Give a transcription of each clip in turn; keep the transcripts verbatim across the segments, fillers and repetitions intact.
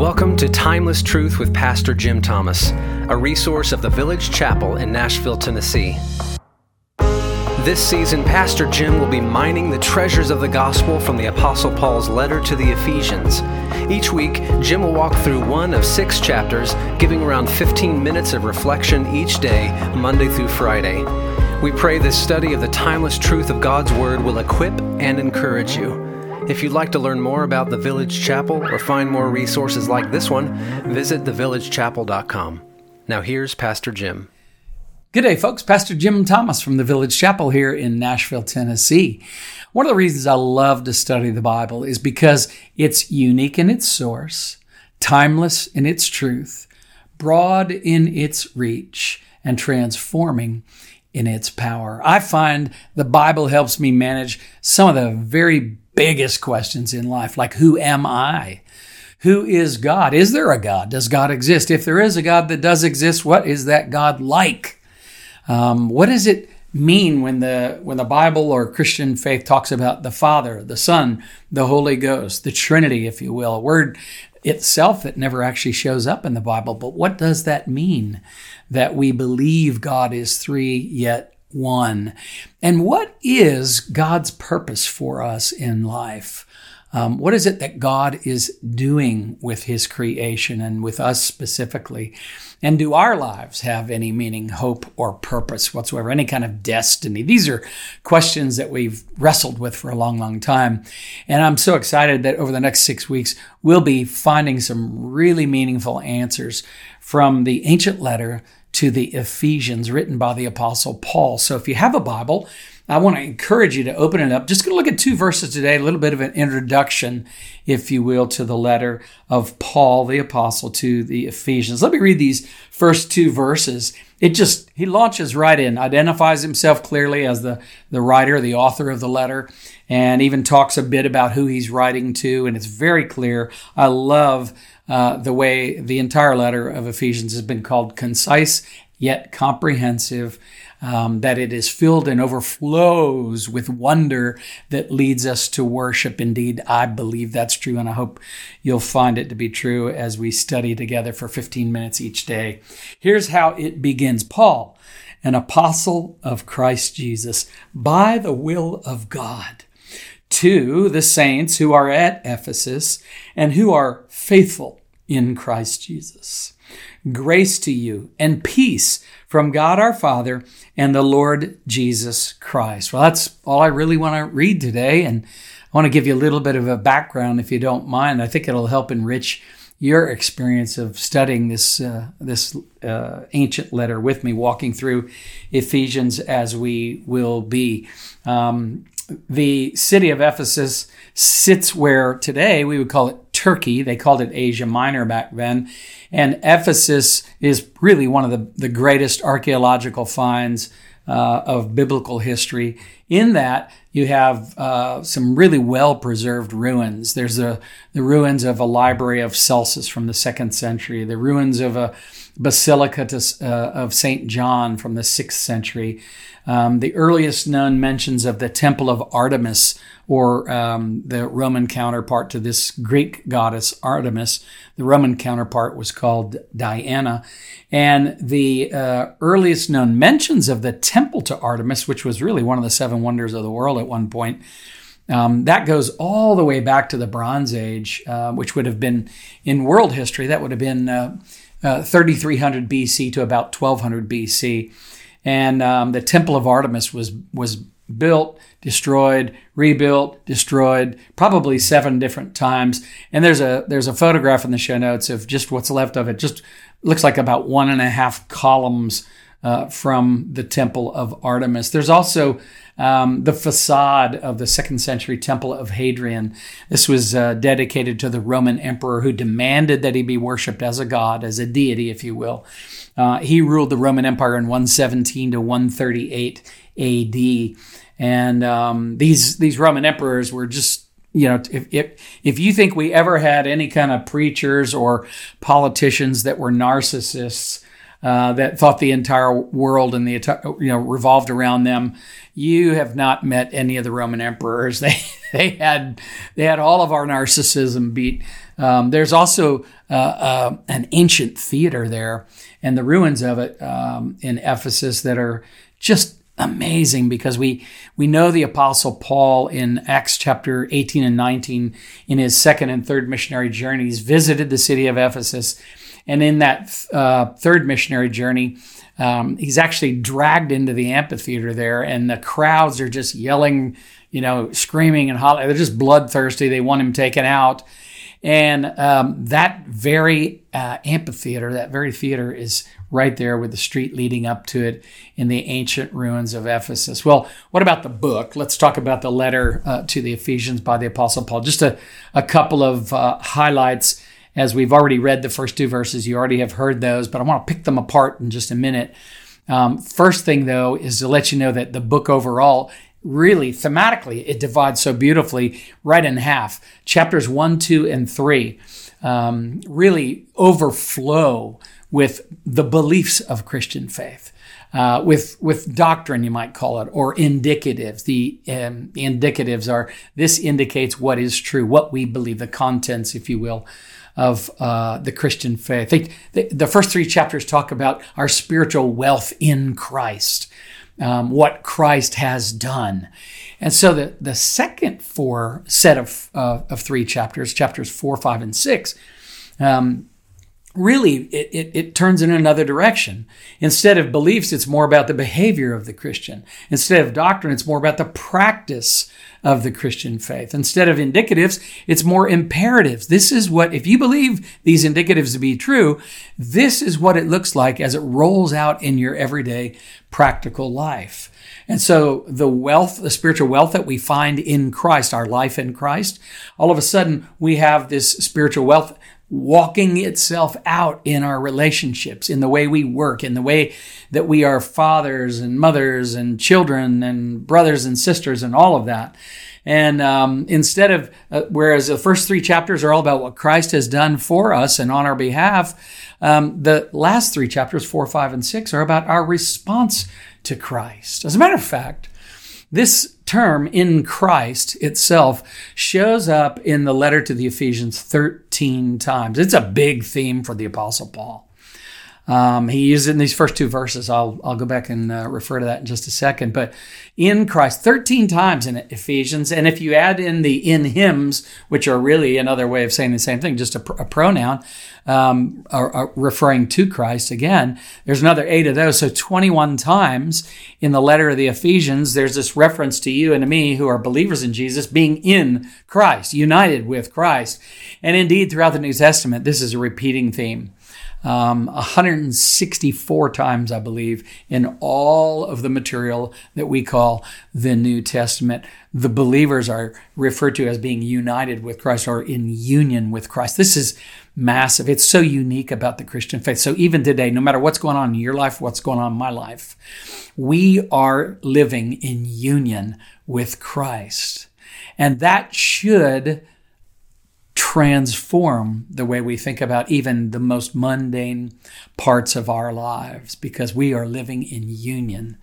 Welcome to Timeless Truth with Pastor Jim Thomas, a resource of the Village Chapel in Nashville, Tennessee. This season, Pastor Jim will be mining the treasures of the gospel from the Apostle Paul's letter to the Ephesians. Each week, Jim will walk through one of six chapters, giving around fifteen minutes of reflection each day, Monday through Friday. We pray this study of the timeless truth of God's Word will equip and encourage you. If you'd like to learn more about the Village Chapel or find more resources like this one, visit the village chapel dot com. Now here's Pastor Jim. Good day, folks. Pastor Jim Thomas from the Village Chapel here in Nashville, Tennessee. One of the reasons I love to study the Bible is because it's unique in its source, timeless in its truth, broad in its reach, and transforming in its power. I find the Bible helps me manage some of the very biggest questions in life, like who am I? Who is God? Is there a God? Does God exist? If there is a God that does exist, what is that God like? Um, what does it mean when the when the Bible or Christian faith talks about the Father, the Son, the Holy Ghost, the Trinity, if you will, a word itself that never actually shows up in the Bible? But what does that mean that we believe God is three yet one? And what is God's purpose for us in life? Um, what is it that God is doing with his creation and with us specifically? And do our lives have any meaning, hope, or purpose whatsoever, any kind of destiny? These are questions that we've wrestled with for a long, long time. And I'm so excited that over the next six weeks, we'll be finding some really meaningful answers from the ancient letter to the Ephesians written by the Apostle Paul. So if you have a Bible, I want to encourage you to open it up. Just going to look at two verses today, a little bit of an introduction, if you will, to the letter of Paul the Apostle to the Ephesians. Let me read these first two verses. It just, he launches right in, identifies himself clearly as the, the writer, the author of the letter, and even talks a bit about who he's writing to, and it's very clear. I love Uh, the way the entire letter of Ephesians has been called concise yet comprehensive, um, that it is filled and overflows with wonder that leads us to worship. Indeed, I believe that's true, and I hope you'll find it to be true as we study together for fifteen minutes each day. Here's how it begins. Paul, an apostle of Christ Jesus, by the will of God, to the saints who are at Ephesus and who are faithful in Christ Jesus. Grace to you and peace from God our Father and the Lord Jesus Christ. Well, that's all I really want to read today, and I want to give you a little bit of a background if you don't mind. I think it'll help enrich your experience of studying this uh, this uh, ancient letter with me, walking through Ephesians as we will be. Um, the city of Ephesus sits where today we would call it Turkey. They called it Asia Minor back then. And Ephesus is really one of the, the greatest archaeological finds uh, of biblical history. In that, you have uh, some really well-preserved ruins. There's a, the ruins of a library of Celsus from the second century, the ruins of a basilica to, uh, of Saint John from the sixth century, um, the earliest known mentions of the Temple of Artemis, or um, the Roman counterpart to this Greek goddess Artemis. The Roman counterpart was called Diana. And the uh, earliest known mentions of the Temple to Artemis, which was really one of the seven wonders of the world at one point, Um, that goes all the way back to the Bronze Age, uh, which would have been in world history. That would have been uh, uh, thirty-three hundred B C to about twelve hundred B C. And um, the Temple of Artemis was was built, destroyed, rebuilt, destroyed, probably seven different times. And there's a there's a photograph in the show notes of just what's left of it. Just looks like about one and a half columns Uh, from the Temple of Artemis. There's also um, the facade of the second century Temple of Hadrian. This was uh, dedicated to the Roman emperor who demanded that he be worshipped as a god, as a deity, if you will. Uh, he ruled the Roman Empire in one seventeen to one thirty-eight A D. And um, these these Roman emperors were just, you know, if, if if you think we ever had any kind of preachers or politicians that were narcissists, uh, that thought the entire world and the, you know, revolved around them. You have not met any of the Roman emperors. They they had they had all of our narcissism beat. Um, there's also uh, uh, an ancient theater there and the ruins of it um, in Ephesus that are just amazing, because we we know the Apostle Paul in Acts chapter eighteen and nineteen, in his second and third missionary journeys, visited the city of Ephesus. And in that uh, third missionary journey, um, he's actually dragged into the amphitheater there, and the crowds are just yelling, you know, screaming and hollering. They're just bloodthirsty. They want him taken out. And um, that very uh, amphitheater, that very theater is right there with the street leading up to it in the ancient ruins of Ephesus. Well, what about the book? Let's talk about the letter uh, to the Ephesians by the Apostle Paul. Just a, a couple of uh, highlights, as we've already read the first two verses. You already have heard those, but I want to pick them apart in just a minute. Um, first thing, though, is to let you know that the book overall, really, thematically, it divides so beautifully right in half. Chapters one, two, and three um, really overflow with the beliefs of Christian faith, uh, with with doctrine, you might call it, or indicatives. The um, indicatives are, this indicates what is true, what we believe, the contents, if you will, of uh, the Christian faith. They, the, the first three chapters talk about our spiritual wealth in Christ. Um, what Christ has done. And so the, the second four set of uh, of three chapters, chapters four, five, and six, um, really it, it, it turns in another direction. Instead of beliefs, it's more about the behavior of the Christian. Instead of doctrine, it's more about the practice of the Christian faith. Instead of indicatives, it's more imperatives. This is what, if you believe these indicatives to be true, this is what it looks like as it rolls out in your everyday practical life. And so the wealth, the spiritual wealth that we find in Christ, our life in Christ, all of a sudden we have this spiritual wealth walking itself out in our relationships, in the way we work, in the way that we are fathers and mothers and children and brothers and sisters and all of that. And um, instead of, uh, whereas the first three chapters are all about what Christ has done for us and on our behalf, um, the last three chapters, four, five, and six, are about our response to Christ. As a matter of fact, this term, in Christ, itself shows up in the letter to the Ephesians thirteen times. It's a big theme for the Apostle Paul. Um, he used it in these first two verses. I'll I'll go back and uh, refer to that in just a second. But in Christ, thirteen times in Ephesians. And if you add in the in hims, which are really another way of saying the same thing, just a, pr- a pronoun, um, are, are referring to Christ again, there's another eight of those. So twenty-one times in the letter of the Ephesians, there's this reference to you and to me who are believers in Jesus being in Christ, united with Christ. And indeed, throughout the New Testament, this is a repeating theme. Um, one hundred sixty-four times, I believe, in all of the material that we call the New Testament. The believers are referred to as being united with Christ or in union with Christ. This is massive. It's so unique about the Christian faith. So even today, no matter what's going on in your life, what's going on in my life, we are living in union with Christ. And that should transform the way we think about even the most mundane parts of our lives, because we are living in union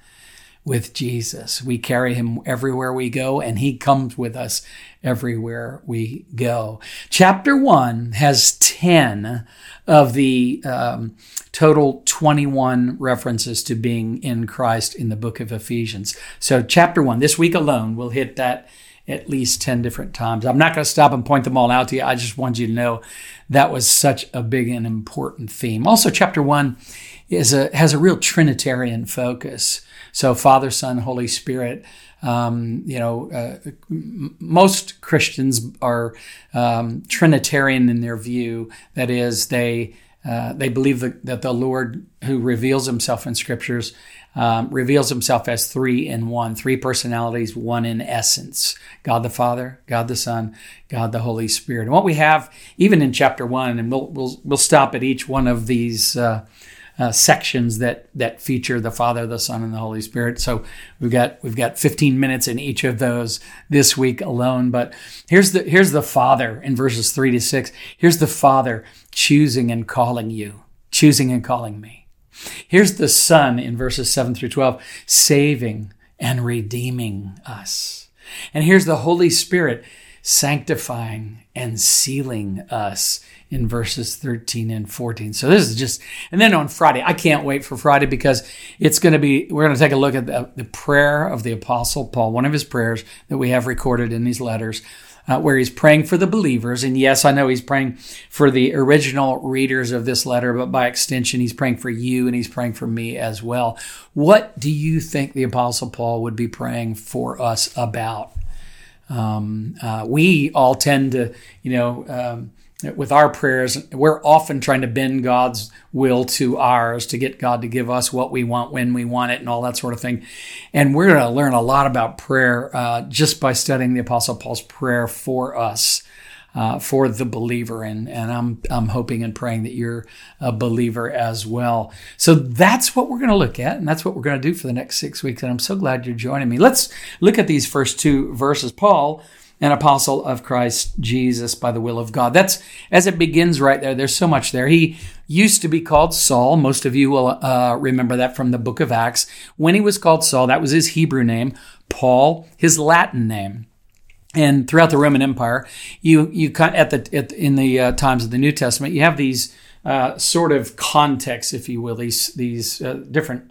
with Jesus. We carry him everywhere we go, and he comes with us everywhere we go. Chapter one has ten of the um, total twenty-one references to being in Christ in the book of Ephesians. So chapter one, this week alone, we'll hit that at least ten different times. I'm not going to stop and point them all out to you. I just want you to know that was such a big and important theme. Also, chapter one is a, has a real Trinitarian focus. So Father, Son, Holy Spirit. Um, you know, uh, most Christians are um, Trinitarian in their view. That is, they uh, they believe that, that the Lord who reveals himself in scriptures Um, reveals himself as three in one, three personalities, one in essence: God the Father, God the Son, God the Holy Spirit. And what we have, even in chapter one, and we'll we'll we'll stop at each one of these uh, uh, sections that that feature the Father, the Son, and the Holy Spirit. So we've got we've got fifteen minutes in each of those this week alone. But here's the here's the Father in verses three to six. Here's the Father choosing and calling you, choosing and calling me. Here's the Son in verses seven through twelve, saving and redeeming us. And here's the Holy Spirit sanctifying and sealing us in verses thirteen and fourteen. So this is just, and then on Friday, I can't wait for Friday because it's going to be, we're going to take a look at the, the prayer of the Apostle Paul, one of his prayers that we have recorded in these letters, uh, where he's praying for the believers. And yes, I know he's praying for the original readers of this letter, but by extension, he's praying for you and he's praying for me as well. What do you think the Apostle Paul would be praying for us about? Um, uh, we all tend to, you know, um, with our prayers, we're often trying to bend God's will to ours to get God to give us what we want when we want it and all that sort of thing. And we're going to learn a lot about prayer uh, just by studying the Apostle Paul's prayer for us, uh, for the believer. And, and I'm, I'm hoping and praying that you're a believer as well. So that's what we're going to look at. And that's what we're going to do for the next six weeks. And I'm so glad you're joining me. Let's look at these first two verses. Paul, an apostle of Christ Jesus by the will of God. That's, as it begins right there, there's so much there. He used to be called Saul. Most of you will uh, remember that from the book of Acts. When he was called Saul, that was his Hebrew name, Paul, his Latin name. And throughout the Roman Empire, you, you at the, at, in the uh, times of the New Testament, you have these Uh, sort of contexts, if you will, these these uh, different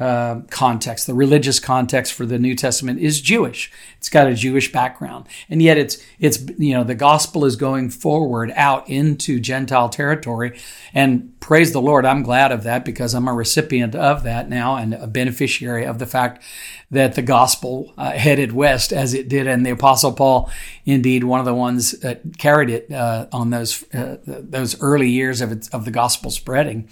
uh, contexts. The religious context for the New Testament is Jewish. It's got a Jewish background, and yet it's it's you know the gospel is going forward out into Gentile territory, and praise the Lord, I'm glad of that because I'm a recipient of that now and a beneficiary of the fact that the gospel uh, headed west as it did, and the Apostle Paul, indeed one of the ones that carried it uh, on those uh, those early years of its of the gospel spreading.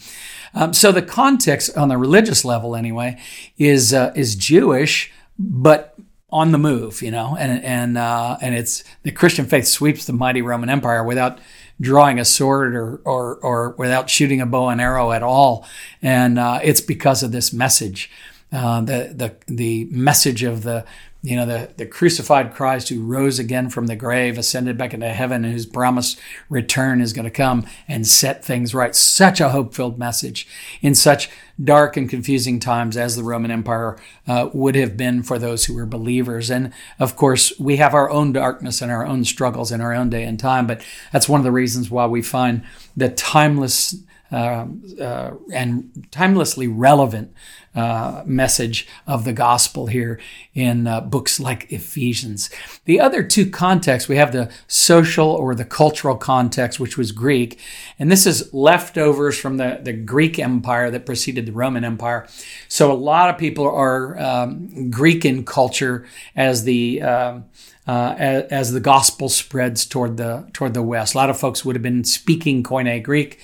Um, so the context on the religious level anyway is uh, is Jewish, but on the move, you know, and and uh, and it's the Christian faith sweeps the mighty Roman Empire without drawing a sword or or, or without shooting a bow and arrow at all, and uh, it's because of this message, uh, the the the message of the you know, the, the crucified Christ who rose again from the grave, ascended back into heaven, and whose promised return is going to come and set things right. Such a hope-filled message in such dark and confusing times as the Roman Empire uh, would have been for those who were believers. And of course, we have our own darkness and our own struggles in our own day and time, but that's one of the reasons why we find the timeless Uh, uh, and timelessly relevant uh, message of the gospel here in uh, books like Ephesians. The other two contexts, we have the social or the cultural context, which was Greek, and this is leftovers from the, the Greek Empire that preceded the Roman Empire. So a lot of people are um, Greek in culture as the um, Uh, as, as the gospel spreads toward the toward the West. A lot of folks would have been speaking Koine Greek.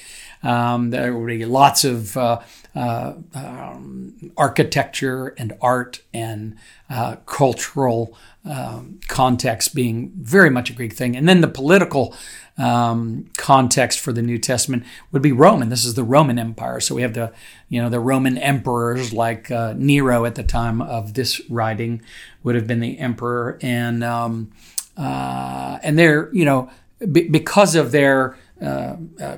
Um, there would be lots of uh, uh, um, architecture and art and uh, cultural um, context being very much a Greek thing. And then the political um, context for the New Testament would be Roman. This is the Roman Empire. So we have the, you know, the Roman emperors like uh, Nero at the time of this writing would have been the emperor. And, um, uh, and they're, you know, b- because of their Uh, uh,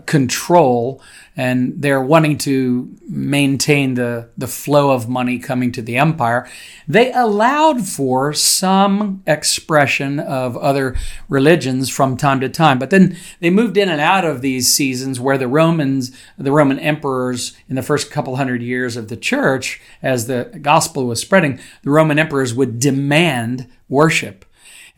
control, and they're wanting to maintain the, the flow of money coming to the empire, they allowed for some expression of other religions from time to time. But then they moved in and out of these seasons where the Romans, the Roman emperors in the first couple hundred years of the church, as the gospel was spreading, the Roman emperors would demand worship.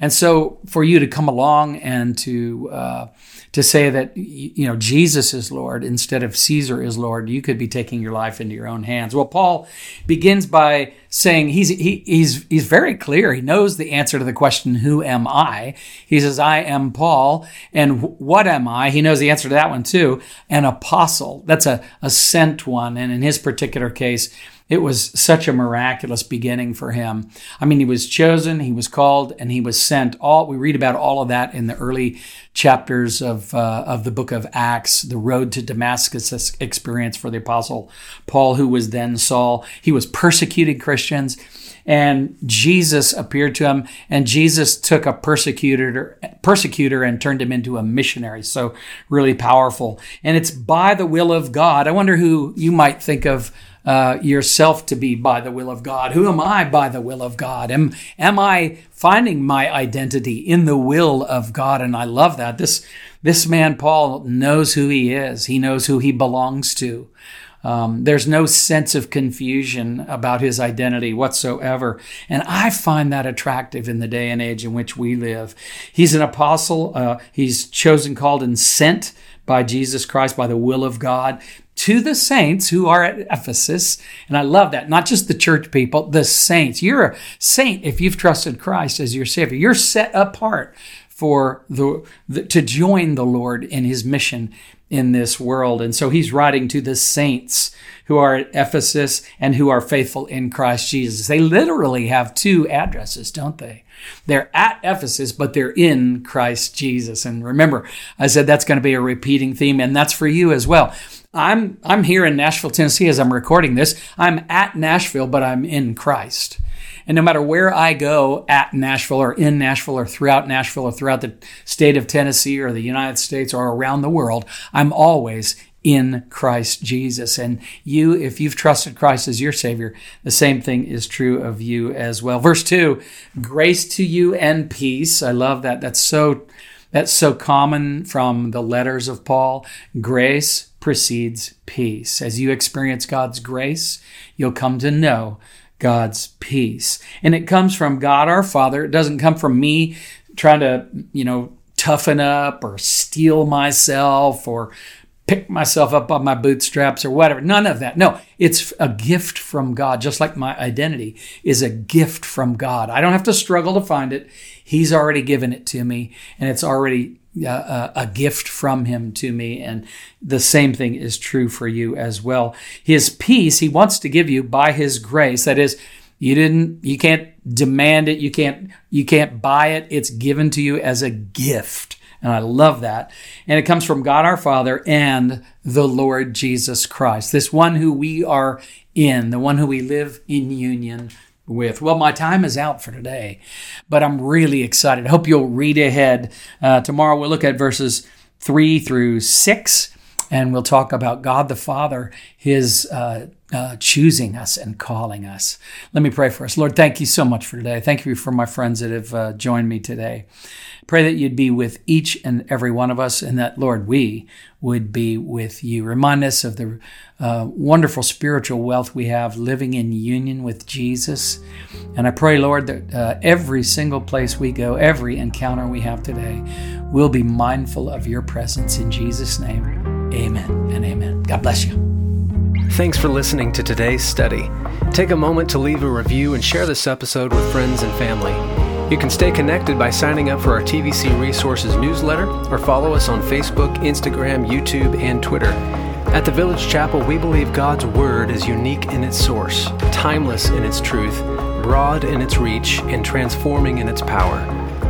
And so for you to come along and to uh, to say that, you know, Jesus is Lord instead of Caesar is Lord, you could be taking your life into your own hands. Well, Paul begins by saying he's he, he's he's very clear. He knows the answer to the question, who am I? He says, I am Paul. And what am I? He knows the answer to that one, too. An apostle. That's a, a sent one. And in his particular case, it was such a miraculous beginning for him. I mean, he was chosen, he was called, and he was sent. All we read about all of that in the early chapters of uh, of the book of Acts, the road to Damascus experience for the Apostle Paul, who was then Saul. He was persecuting Christians. and Jesus appeared to him, and Jesus took a persecutor persecutor and turned him into a missionary. So really powerful. And it's by the will of God. I wonder who you might think of uh, yourself to be by the will of God. Who am I by the will of God? Am, am I finding my identity in the will of God? And I love that. This, this man, Paul, knows who he is. He knows who he belongs to. Um, there's no sense of confusion about his identity whatsoever. And I find that attractive in the day and age in which we live. He's an apostle. Uh, he's chosen, called, and sent by Jesus Christ by the will of God to the saints who are at Ephesus. And I love that. Not just the church people, the saints. You're a saint if you've trusted Christ as your Savior. You're set apart for the, the to join the Lord in his mission in this world. And so he's writing to the saints who are at Ephesus and who are faithful in Christ Jesus. They literally have two addresses, don't they? They're at Ephesus, but they're in Christ Jesus. And remember, I said that's going to be a repeating theme, and that's for you as well. I'm I'm here in Nashville, Tennessee, as I'm recording this. I'm at Nashville, but I'm in Christ. And no matter where I go at Nashville or in Nashville or throughout Nashville or throughout the state of Tennessee or the United States or around the world, I'm always in Christ Jesus. And you, if you've trusted Christ as your Savior, the same thing is true of you as well. Verse two, grace to you and peace. I love that. That's so, that's so common from the letters of Paul. Grace precedes peace. As you experience God's grace, you'll come to know God's peace. And it comes from God our Father. It doesn't come from me trying to, you know, toughen up or steel myself or pick myself up by my bootstraps or whatever. None of that. No, it's a gift from God, just like my identity is a gift from God. I don't have to struggle to find it. He's already given it to me, and it's already Uh, a gift from him to me. And the same thing is true for you as well. His peace he wants to give you by his grace. That is, you didn't, you can't demand it. You can't, you can't buy it. It's given to you as a gift. And I love that. And it comes from God our Father and the Lord Jesus Christ, this one who we are in, the one who we live in union with. Well, my time is out for today, but I'm really excited. I hope you'll read ahead. Uh, tomorrow we'll look at verses three through six, and we'll talk about God the Father, his uh, uh, choosing us and calling us. Let me pray for us. Lord, thank you so much for today. Thank you for my friends that have uh, joined me today. Pray that you'd be with each and every one of us, and that, Lord, we would be with you. Remind us of the uh, wonderful spiritual wealth we have living in union with Jesus. And I pray, Lord, that uh, every single place we go, every encounter we have today, we'll be mindful of your presence. In Jesus' name, amen and amen. God bless you. Thanks for listening to today's study. Take a moment to leave a review and share this episode with friends and family. You can stay connected by signing up for our T V C Resources newsletter or follow us on Facebook, Instagram, YouTube, and Twitter. At the Village Chapel, we believe God's Word is unique in its source, timeless in its truth, broad in its reach, and transforming in its power.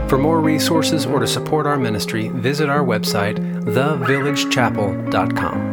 For more resources or to support our ministry, visit our website, the village chapel dot com.